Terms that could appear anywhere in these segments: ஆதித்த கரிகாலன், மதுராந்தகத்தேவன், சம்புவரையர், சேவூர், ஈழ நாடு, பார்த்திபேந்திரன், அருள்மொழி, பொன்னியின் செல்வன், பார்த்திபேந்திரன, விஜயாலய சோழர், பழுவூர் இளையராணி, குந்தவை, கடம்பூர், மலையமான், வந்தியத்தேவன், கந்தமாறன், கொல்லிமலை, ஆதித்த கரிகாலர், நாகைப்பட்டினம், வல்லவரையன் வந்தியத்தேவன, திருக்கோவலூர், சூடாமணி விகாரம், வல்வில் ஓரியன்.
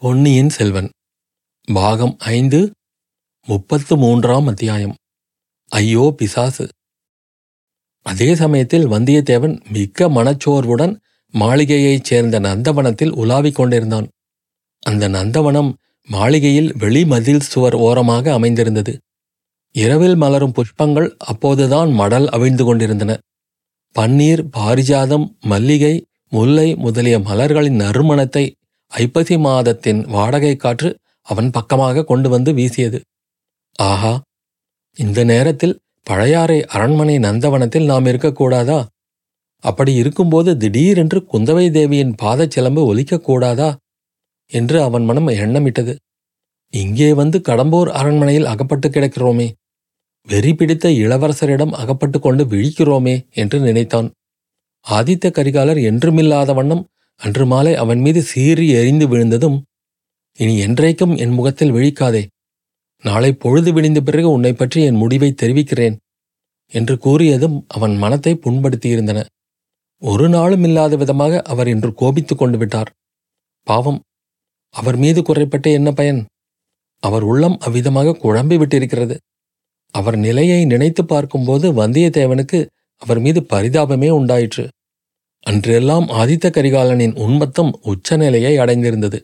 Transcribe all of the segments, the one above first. பொன்னியின் செல்வன் பாகம் 5 33 அத்தியாயம். ஐயோ பிசாசு! அதே சமயத்தில் வந்தியத்தேவன் மிக்க மனச்சோர்வுடன் மாளிகையைச் சேர்ந்த நந்தவனத்தில் உலாவிக் கொண்டிருந்தான். அந்த நந்தவனம் மாளிகையில் வெளிமதில் சுவர் ஓரமாக அமைந்திருந்தது. இரவில் மலரும் புஷ்பங்கள் அப்போதுதான் மடல் அவிழ்ந்து கொண்டிருந்தன. பன்னீர், பாரிஜாதம், மல்லிகை, முல்லை முதலிய மலர்களின் நறுமணத்தை ஐப்பசி மாதத்தின் வாடகை காற்று அவன் பக்கமாக கொண்டு வந்து வீசியது. ஆஹா, இந்த நேரத்தில் பழையாறை அரண்மனை நந்தவனத்தில் நாம் இருக்கக்கூடாதா? அப்படி இருக்கும்போது திடீரென்று குந்தவை தேவியின் பாதச்சிலம்பு ஒலிக்கக்கூடாதா என்று அவன் மனம் எண்ணமிட்டது. இங்கே வந்து கடம்பூர் அரண்மனையில் அகப்பட்டு கிடக்கிறோமே, வெறி பிடித்த இளவரசரிடம் அகப்பட்டு கொண்டு விழிக்கிறோமே என்று நினைத்தான். ஆதித்த கரிகாலர் என்றுமில்லாத வண்ணம் அன்று மாலை அவன் மீது சீறி எறிந்து விழுந்ததும், இனி என்றைக்கும் என் முகத்தில் விழிக்காதே, நாளை பொழுது விடிந்த பிறகு உன்னை பற்றி என் முடிவை தெரிவிக்கிறேன் என்று கூறியதும் அவன் மனத்தை புண்படுத்தியிருந்தன. ஒரு நாளும் இல்லாத விதமாக அவர் இன்று கோபித்து கொண்டு விட்டார். பாவம், அவர் மீது குறைப்பட்டு என்ன பயன்? அவர் உள்ளம் அவ்விதமாக குழம்பி விட்டிருக்கிறது. அவர் நிலையை நினைத்து பார்க்கும்போது வந்தியத்தேவனுக்கு அவர் மீது பரிதாபமே உண்டாயிற்று. அன்றெல்லாம் ஆதித்த கரிகாலனின் உன்மத்தம் உச்சநிலையை அடைந்திருந்தது.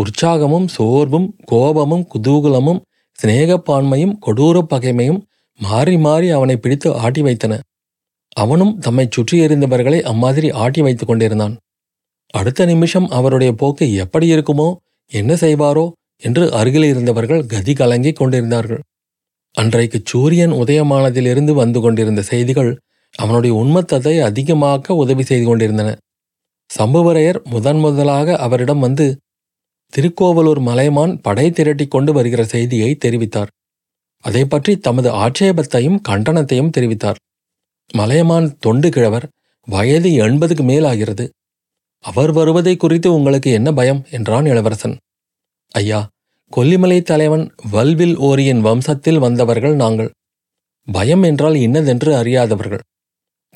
உற்சாகமும் சோர்வும் கோபமும் குதூகலமும் சிநேகப்பான்மையும் கொடூர பகைமையும் மாறி மாறி அவனை பிடித்து ஆட்டி வைத்தன. அவனும் தம்மை சுற்றியிருந்தவர்களை அம்மாதிரி ஆட்டி வைத்து கொண்டிருந்தான். அடுத்த நிமிஷம் அவருடைய போக்கு எப்படி இருக்குமோ, என்ன செய்வாரோ என்று அருகில் இருந்தவர்கள் கதி கலங்கி கொண்டிருந்தார்கள். அன்றைக்கு சூரியன் உதயமானதிலிருந்து வந்து கொண்டிருந்த செய்திகள் அவனுடைய உன்மத்தத்தை அதிகமாக்க உதவி செய்து கொண்டிருந்தன. சம்புவரையர் முதன்முதலாக அவரிடம் வந்து திருக்கோவலூர் மலையமான் படை திரட்டி கொண்டு வருகிற செய்தியை தெரிவித்தார். அதை பற்றி தமது ஆட்சேபத்தையும் கண்டனத்தையும் தெரிவித்தார். மலையமான் தொண்டு கிழவர், வயது 80 மேலாகிறது. அவர் வருவதை குறித்து உங்களுக்கு என்ன பயம் என்றான் இளவரசன். ஐயா, கொல்லிமலை தலைவன் வல்வில் ஓரியன் வம்சத்தில் வந்தவர்கள் நாங்கள். பயம் என்றால் இன்னதென்று அறியாதவர்கள்.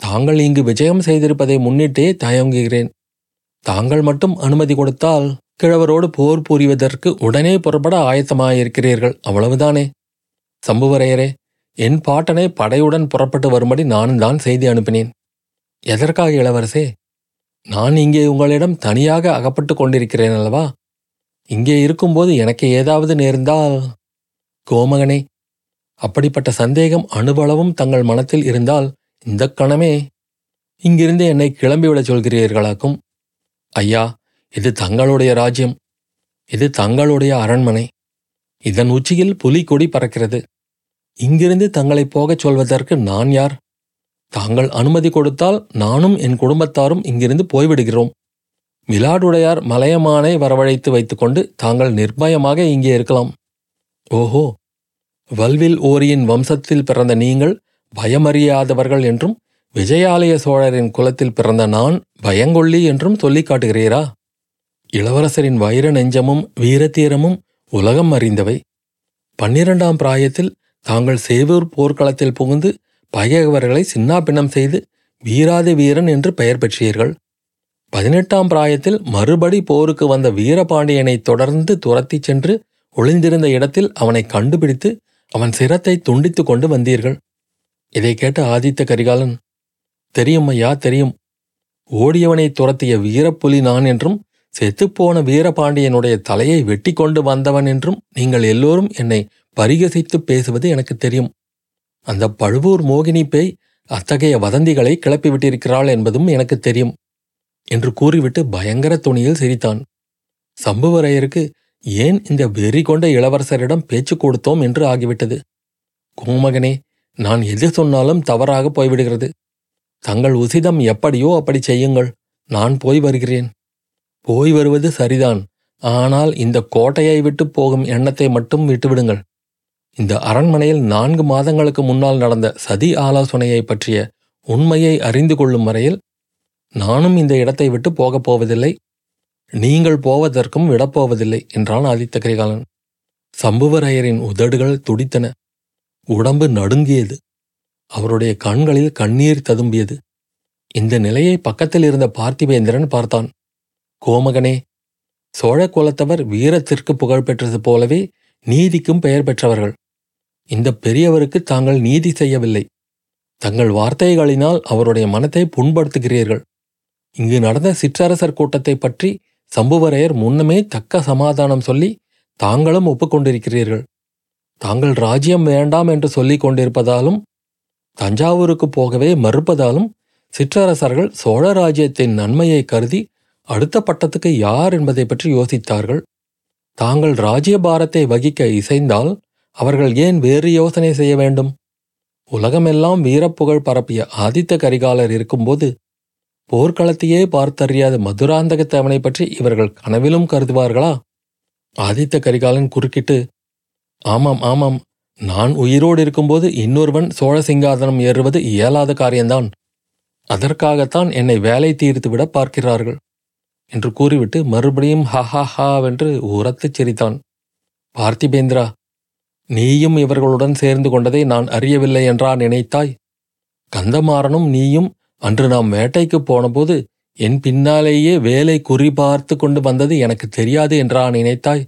தாங்கள் இங்கு விஜயம் செய்திருப்பதை முன்னிட்டே தயங்குகிறேன். தாங்கள் மட்டும் அனுமதி கொடுத்தால் கிழவரோடு போர் புரிவதற்கு உடனே புறப்பட ஆயத்தமாயிருக்கிறீர்கள், அவ்வளவுதானே? சம்புவரையரே, என் பாட்டனை படையுடன் புறப்பட்டு வரும்படி நானும் தான் செய்தி அனுப்பினேன். எதற்காக இளவரசே? நான் இங்கே உங்களிடம் தனியாக அகப்பட்டு கொண்டிருக்கிறேன் அல்லவா? இங்கே இருக்கும்போது எனக்கு ஏதாவது நேர்ந்தால்? கோமகனே, அப்படிப்பட்ட சந்தேகம் அணுவளவும் தங்கள் மனத்தில் இருந்தால் இந்த கணமே இங்கிருந்து என்னை கிளம்பிவிடச் சொல்கிறீர்களாக்கும். ஐயா, இது தங்களுடைய ராஜ்யம், இது தங்களுடைய அரண்மனை. இதன் உச்சியில் புலிக்கொடி பறக்கிறது. இங்கிருந்து தங்களை போகச் சொல்வதற்கு நான் யார்? தாங்கள் அனுமதி கொடுத்தால் நானும் என் குடும்பத்தாரும் இங்கிருந்து போய்விடுகிறோம். மிலாடுடையார் மலையமானை வரவழைத்து வைத்துக்கொண்டு தாங்கள் நிர்பயமாக இங்கே இருக்கலாம். ஓஹோ, வல்வில் ஓரியின் வம்சத்தில் பிறந்த நீங்கள் பயமறியாதவர்கள் என்றும், விஜயாலய சோழரின் குலத்தில் பிறந்த நான் பயங்கொள்ளி என்றும் சொல்லி காட்டுகிறீரா? இளவரசரின் வைர நெஞ்சமும் வீரத்தீரமும் உலகம் அறிந்தவை. 12ஆம் பிராயத்தில் தாங்கள் சேவூர் போர்க்களத்தில் புகுந்து பகைவர்களை சின்னாபின்னம் செய்து வீராதி வீரன் என்று பெயர் பெற்றீர்கள். 18ஆம் பிராயத்தில் மறுபடி போருக்கு வந்த வீரபாண்டியனை தொடர்ந்து துரத்தி சென்று ஒளிந்திருந்த இடத்தில் அவனை கண்டுபிடித்து அவன் சிரத்தை துண்டித்து கொண்டு வந்தீர்கள். இதை கேட்ட ஆதித்த கரிகாலன், தெரியும் ஐயா, தெரியும். ஓடியவனை துரத்திய வீரப்புலி நான் என்றும், செத்துப்போன வீரபாண்டியனுடைய தலையை வெட்டி கொண்டு வந்தவன் என்றும் நீங்கள் எல்லோரும் என்னை பரிகசித்து பேசுவது எனக்கு தெரியும். அந்த பழுவூர் மோகினி பேய் அத்தகைய வதந்திகளை கிளப்பிவிட்டிருக்கிறாள் என்பதும் எனக்கு தெரியும் என்று கூறிவிட்டு பயங்கர துணியில் சிரித்தான். சம்புவரையருக்கு ஏன் இந்த வெறி கொண்ட இளவரசரிடம் பேச்சு கொடுத்தோம் என்று ஆகிவிட்டது. கோமகனே, நான் எது சொன்னாலும் தவறாக போய்விடுகிறது. தங்கள் உசிதம் எப்படியோ அப்படி செய்யுங்கள். நான் போய் வருகிறேன். போய் வருவது சரிதான், ஆனால் இந்த கோட்டையை விட்டு போகும் எண்ணத்தை மட்டும் விட்டுவிடுங்கள். இந்த அரண்மனையில் 4 மாதங்களுக்கு முன்னால் நடந்த சதி ஆலோசனையை பற்றிய உண்மையை அறிந்து கொள்ளும் வரையில் நானும் இந்த இடத்தை விட்டு போகப் போவதில்லை. நீங்கள் போவதற்கும் விடப்போவதில்லை என்றான் ஆதித்த கரிகாலன். சம்புவரையரின் உதடுகள் துடித்தன. உடம்பு நடுங்கியது. அவருடைய கண்களில் கண்ணீர் ததும்பியது. இந்த நிலையை பக்கத்தில் இருந்த பார்த்திபேந்திரன் பார்த்தான். கோமகனே, சோழ குலத்தவர் வீரத்திற்கு புகழ் பெற்றது போலவே நீதிக்கும் பெயர் பெற்றவர்கள். இந்த பெரியவருக்கு தாங்கள் நீதி செய்யவில்லை, தங்கள் வார்த்தைகளினால் அவருடைய மனத்தை புண்படுத்துகிறீர்கள். இங்கு நடந்த சிற்றரசர் கூட்டத்தை பற்றி சம்புவரையர் முன்னமே தக்க சமாதானம் சொல்லி தாங்களும் ஒப்புக்கொண்டிருக்கிறீர்கள். தாங்கள் ராஜ்யம் வேண்டாம் என்று சொல்லிக் கொண்டிருப்பதாலும் தஞ்சாவூருக்கு போகவே மறுப்பதாலும் சிற்றரசர்கள் சோழ ராஜ்யத்தின் நன்மையை கருதி அடுத்த பட்டத்துக்கு யார் என்பதை பற்றி யோசித்தார்கள். தாங்கள் ராஜ்யபாரத்தை வகிக்க இசைந்தால் அவர்கள் ஏன் வேறு யோசனை செய்ய வேண்டும்? உலகமெல்லாம் வீரப்புகழ் பரப்பிய ஆதித்த கரிகாலர் இருக்கும்போது போர்க்களத்தையே பார்த்தறியாத மதுராந்தகத்தேவனை பற்றி இவர்கள் கனவிலும் கருதுவார்களா? ஆதித்த கரிகாலன் குறுக்கிட்டு, ஆமாம் ஆமாம், நான் உயிரோடு இருக்கும்போது இன்னொருவன் சோழ சிங்காதனம் ஏறுவது இயலாத காரியம்தான், அதற்காகத்தான் என்னை வேலை தீர்த்துவிட பார்க்கிறார்கள் என்று கூறிவிட்டு மறுபடியும் ஹஹா ஹாவென்று உரத்துச் சிரித்தான். பார்த்திபேந்திரா, நீயும் இவர்களுடன் சேர்ந்து கொண்டதை நான் அறியவில்லை என்றா நினைத்தாய்? கந்தமாறனும் நீயும் அன்று நாம் வேட்டைக்கு போனபோது என் பின்னாலேயே வேலை குறிபார்த்து கொண்டு வந்தது எனக்கு தெரியாது என்றா நினைத்தாய்?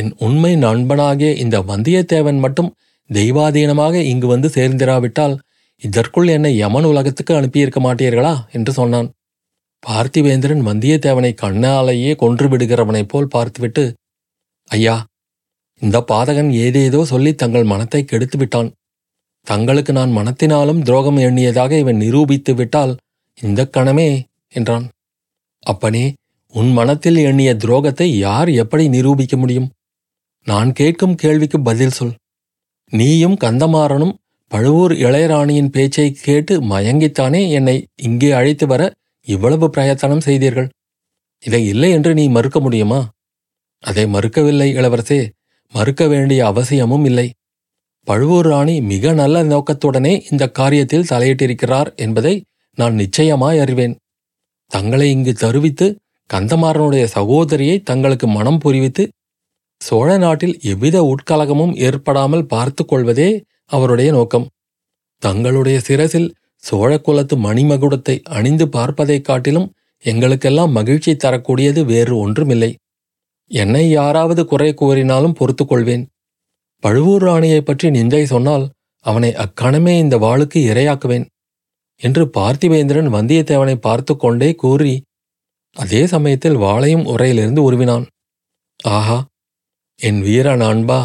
என் உண்மை நண்பனாகிய இந்த வந்தியத்தேவன் மட்டும் தெய்வாதீனமாக இங்கு வந்து சேர்ந்திராவிட்டால் இதற்குள் என்னை யமன் உலகத்துக்கு அனுப்பியிருக்க மாட்டீர்களா என்று சொன்னான். பார்த்திவேந்திரன் வந்தியத்தேவனை கண்ணாலேயே கொன்று விடுகிறவனைப் போல் பார்த்துவிட்டு, ஐயா, இந்த பாதகன் ஏதேதோ சொல்லி தங்கள் மனத்தை கெடுத்து விட்டான். தங்களுக்கு நான் மனத்தினாலும் துரோகம் எண்ணியதாக இவன் நிரூபித்து விட்டால் இந்த கணமே என்றான். அப்பனே, உன் மனத்தில் எண்ணிய துரோகத்தை யார் எப்படி நிரூபிக்க முடியும்? நான் கேட்கும் கேள்விக்கு பதில் சொல். நீயும் கந்தமாறனும் பழுவூர் இளையராணியின் பேச்சை கேட்டு மயங்கித்தானே என்னை இங்கே அழைத்து வர இவ்வளவு பிரயத்தனம் செய்தீர்கள். இதை இல்லை என்று நீ மறுக்க முடியுமா? அதை மறுக்கவில்லை இளவரசே, மறுக்க வேண்டிய அவசியமும் இல்லை. பழுவூர் ராணி மிக நல்ல நோக்கத்துடனே இந்த காரியத்தில் தலையிட்டிருக்கிறார் என்பதை நான் நிச்சயமாய் அறிவேன். தங்களை இங்கு தருவித்து கந்தமாறனுடைய சகோதரியை தங்களுக்கு மனம் புரிவித்து சோழ நாட்டில் எவ்வித உட்கலகமும் ஏற்படாமல் பார்த்து கொள்வதே அவருடைய நோக்கம். தங்களுடைய சிரசில் சோழ குலத்து மணிமகுடத்தை அணிந்து பார்ப்பதைக் காட்டிலும் எங்களுக்கெல்லாம் மகிழ்ச்சி தரக்கூடியது வேறு ஒன்றுமில்லை. என்னை யாராவது குறை கூறினாலும் பொறுத்து கொள்வேன். பழுவூர் ராணியை பற்றி நிந்தை சொன்னால் அவனை அக்கணமே இந்த வாளுக்கு இரையாக்குவேன் என்று பார்த்திவேந்திரன் வந்தியத்தேவனை பார்த்து கொண்டே கூறி அதே சமயத்தில் வாளையும் உரையிலிருந்து உருவினான். ஆஹா, என் வீர நண்பா,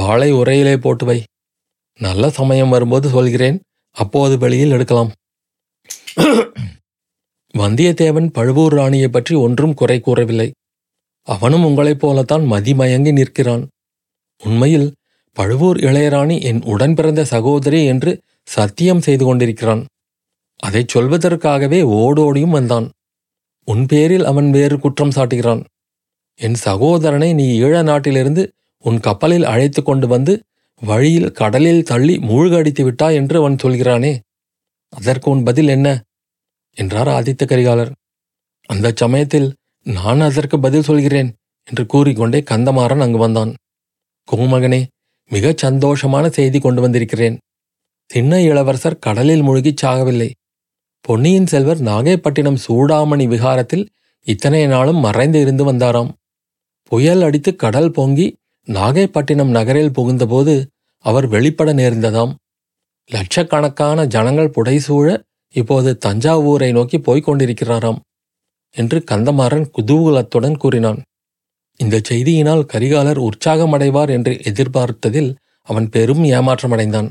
வாளை உரையிலே போட்டு வை. நல்ல சமயம் வரும்போது சொல்கிறேன், அப்போது வெளியில் எடுக்கலாம். வந்தியத்தேவன் பழுவூர் ராணியை பற்றி ஒன்றும் குறை கூறவில்லை. அவனும் உங்களைப் போலத்தான் மதிமயங்கி நிற்கிறான். உண்மையில் பழுவூர் இளையராணி என் உடன் பிறந்த சகோதரி என்று சத்தியம் செய்து கொண்டிருக்கிறான். அதை சொல்வதற்காகவே ஓடோடியும் வந்தான். உன் பேரில் அவன் வேறு குற்றம் சாட்டுகிறான். என் சகோதரனை நீ ஈழ நாட்டிலிருந்து உன் கப்பலில் அழைத்து கொண்டு வந்து வழியில் கடலில் தள்ளி மூழ்கடித்து விட்டா என்று அவன் சொல்கிறானே, அதற்கு உன் பதில் என்ன என்றார் ஆதித்த கரிகாலர். அந்த சமயத்தில் நான் அதற்கு பதில் சொல்கிறேன் என்று கூறிக்கொண்டே கந்தமாறன் அங்கு வந்தான். குமகனே, மிகச் சந்தோஷமான செய்தி கொண்டு வந்திருக்கிறேன். சின்ன இளவரசர் கடலில் மூழ்கிச் சாகவில்லை. பொன்னியின் செல்வர் நாகைப்பட்டினம் சூடாமணி விகாரத்தில் இத்தனை நாளும் மறைந்து இருந்து வந்தாராம். புயல் அடித்து கடல் பொங்கி நாகைப்பட்டினம் நகரில் புகுந்தபோது அவர் வெளிப்பட நேர்ந்ததாம். லட்சக்கணக்கான ஜனங்கள் புடைசூழ இப்போது தஞ்சாவூரை நோக்கி போய்க் கொண்டிருக்கிறாராம் என்று கந்தமாறன் குதூகலத்துடன் கூறினான். இந்த செய்தியினால் கரிகாலர் உற்சாகமடைவார் என்று எதிர்பார்த்ததில் அவன் பெரும் ஏமாற்றமடைந்தான்.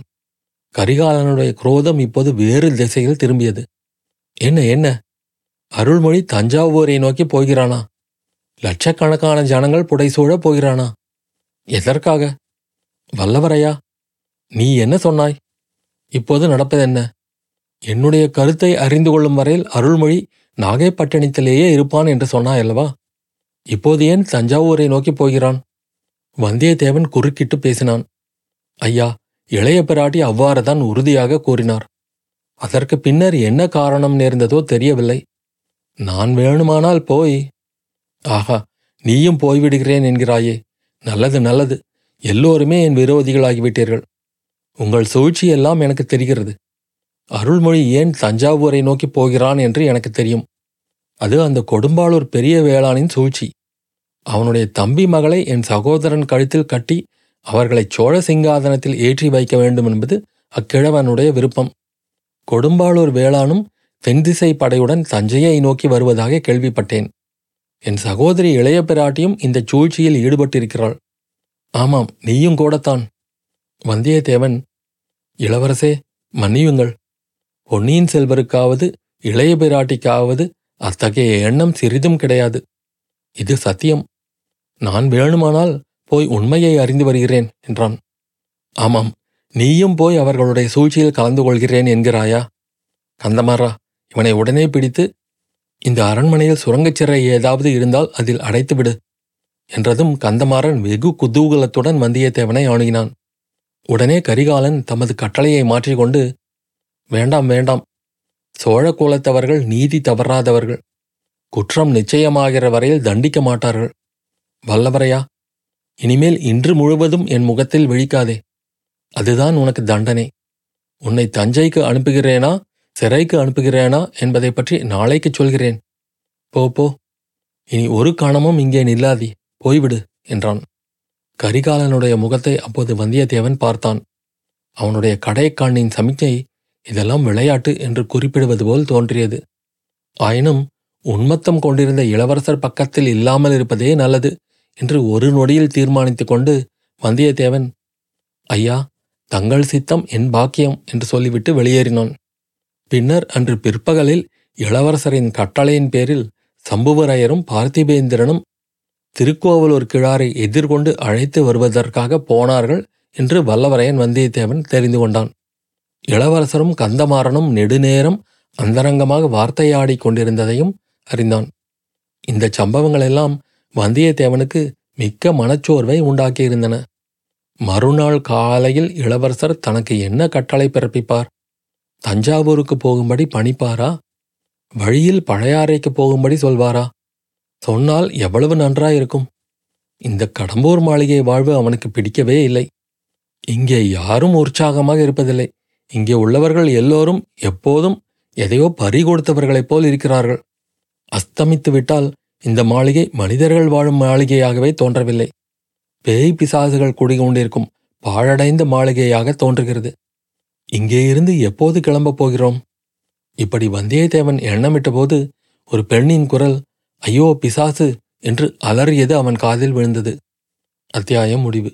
கரிகாலனுடைய குரோதம் இப்போது வேறு திசையில் திரும்பியது. என்ன என்ன, அருள்மொழி தஞ்சாவூரை நோக்கி போகிறானா? லட்சக்கணக்கான ஜனங்கள் புடைசூழ போகிறானா? எதற்காக? வல்லவரையா, நீ என்ன சொன்னாய்? இப்போது நடப்பதென்ன? என்னுடைய கருத்தை அறிந்து கொள்ளும் வரையில் அருள்மொழி நாகைப்பட்டினத்திலேயே இருப்பான் என்று சொன்னாய் அல்லவா? இப்போது ஏன் தஞ்சாவூரை நோக்கி போகிறான்? வந்தியத்தேவன் குறுக்கிட்டு பேசினான். ஐயா, இளைய பிராட்டி அவ்வாறுதான் உறுதியாக கூறினார். அதற்கு பின்னர் என்ன காரணம் நேர்ந்ததோ தெரியவில்லை. நான் வேணுமானால் போய்... ஆஹா, நீயும் போய்விடுகிறேன் என்கிறாயே, நல்லது நல்லது. எல்லோருமே என் விரோதிகளாகிவிட்டீர்கள். உங்கள் சூழ்ச்சியெல்லாம் எனக்கு தெரிகிறது. அருள்மொழி ஏன் தஞ்சாவூரை நோக்கி போகிறான் என்று எனக்கு தெரியும். அது அந்த கொடும்பாளூர் பெரிய வேளானின் சூழ்ச்சி. அவனுடைய தம்பி மகளை என் சகோதரன் கழுத்தில் கட்டி அவர்களை சோழ சிங்காதனத்தில் ஏற்றி வைக்க வேண்டும் என்பது அக்கிழவனுடைய விருப்பம். கொடும்பாளூர் வேளானும் தென்திசை படையுடன் தஞ்சையை நோக்கி வருவதாக கேள்விப்பட்டேன். என் சகோதரி இளைய பிராட்டியும் இந்த சூழ்ச்சியில் ஈடுபட்டிருக்கிறாள். ஆமாம், நீயும் கூடத்தான். வந்தியத்தேவன், இளவரசே மன்னியுங்கள். பொன்னியின் செல்வருக்காவது இளைய பிராட்டிக்காவது அத்தகைய எண்ணம் சிறிதும் கிடையாது. இது சத்தியம். நான் வேணுமானால் போய் உண்மையை அறிந்து வருகிறேன் என்றான். ஆமாம், நீயும் போய் அவர்களுடைய சூழ்ச்சியில் கலந்து கொள்கிறேன் என்கிறாயா? கந்தமாறா, இவனை உடனே பிடித்து இந்த அரண்மனையில் சுரங்கச்சிறை ஏதாவது இருந்தால் அதில் அடைத்துவிடு என்றதும் கந்தமாறன் வெகு குதூகலத்துடன் வந்தியத்தேவனை அணுகினான். உடனே கரிகாலன் தமது கட்டளையை மாற்றிக்கொண்டு, வேண்டாம் வேண்டாம், சோழ குலத்தவர்கள் நீதி தவறாதவர்கள். குற்றம் நிச்சயமாகிற வரையில் தண்டிக்க மாட்டார்கள். வல்லவரையா, இனிமேல் இன்று முழுவதும் என் முகத்தில் விழிக்காதே. அதுதான் உனக்கு தண்டனை. உன்னை தஞ்சைக்கு அனுப்புகிறேனா சிறைக்கு அனுப்புகிறேனா என்பதை பற்றி நாளைக்கு சொல்கிறேன். போ, இனி ஒரு கணமும் இங்கே நில்லாதி, போய்விடு என்றான். கரிகாலனுடைய முகத்தை அப்போது வந்தியத்தேவன் பார்த்தான். அவனுடைய கடைக்கண்ணின் சமிக்கை இதெல்லாம் விளையாட்டு என்று குறிப்பிடுவது போல் தோன்றியது. ஆயினும் உன்மத்தம் கொண்டிருந்த இளவரசர் பக்கத்தில் இல்லாமல் இருப்பதே நல்லது என்று ஒரு நொடியில் தீர்மானித்து கொண்டு வந்தியத்தேவன், ஐயா, தங்கள் சித்தம் என் பாக்கியம் என்று சொல்லிவிட்டு வெளியேறினான். பின்னர் அன்று பிற்பகலில் இளவரசரின் கட்டளையின் பேரில் சம்புவரையரும் பார்த்திபேந்திரனும் திருக்கோவலூர் கிழாரை எதிர்கொண்டு அழைத்து வருவதற்காக போனார்கள் என்று வல்லவரையன் வந்தியத்தேவன் தெரிந்து கொண்டான். இளவரசரும் கந்தமாறனும் நெடுநேரம் அந்தரங்கமாக வார்த்தையாடி கொண்டிருந்ததையும் அறிந்தான். இந்த சம்பவங்களெல்லாம் வந்தியத்தேவனுக்கு மிக்க மனச்சோர்வை உண்டாக்கியிருந்தன. மறுநாள் காலையில் இளவரசர் தனக்கு என்ன கட்டளை பிறப்பிப்பார்? தஞ்சாவூருக்கு போகும்படி பணிப்பாரா? வழியில் பழையாறைக்கு போகும்படி சொல்வாரா? சொன்னால் எவ்வளவு நன்றாயிருக்கும். இந்த கடம்பூர் மாளிகை வாழ்வு அவனுக்கு பிடிக்கவே இல்லை. இங்கே யாரும் உற்சாகமாக இருப்பதில்லை. இங்கே உள்ளவர்கள் எல்லோரும் எப்போதும் எதையோ பறி கொடுத்தவர்களைப் போல் இருக்கிறார்கள். அஸ்தமித்து விட்டால் இந்த மாளிகை மனிதர்கள் வாழும் மாளிகையாகவே தோன்றவில்லை. பேய் பிசாசுகள் குடிகொண்டிருக்கும் பாழடைந்த மாளிகையாக தோன்றுகிறது. இங்கேயிருந்து எப்போது கிளம்பப் போகிறோம்? இப்படி வந்தியத்தேவன் எண்ணமிட்ட போது ஒரு பெண்ணின் குரல், ஐயோ பிசாசு என்று அலறியது அவன் காதில் விழுந்தது. அத்தியாயம் முடிவு.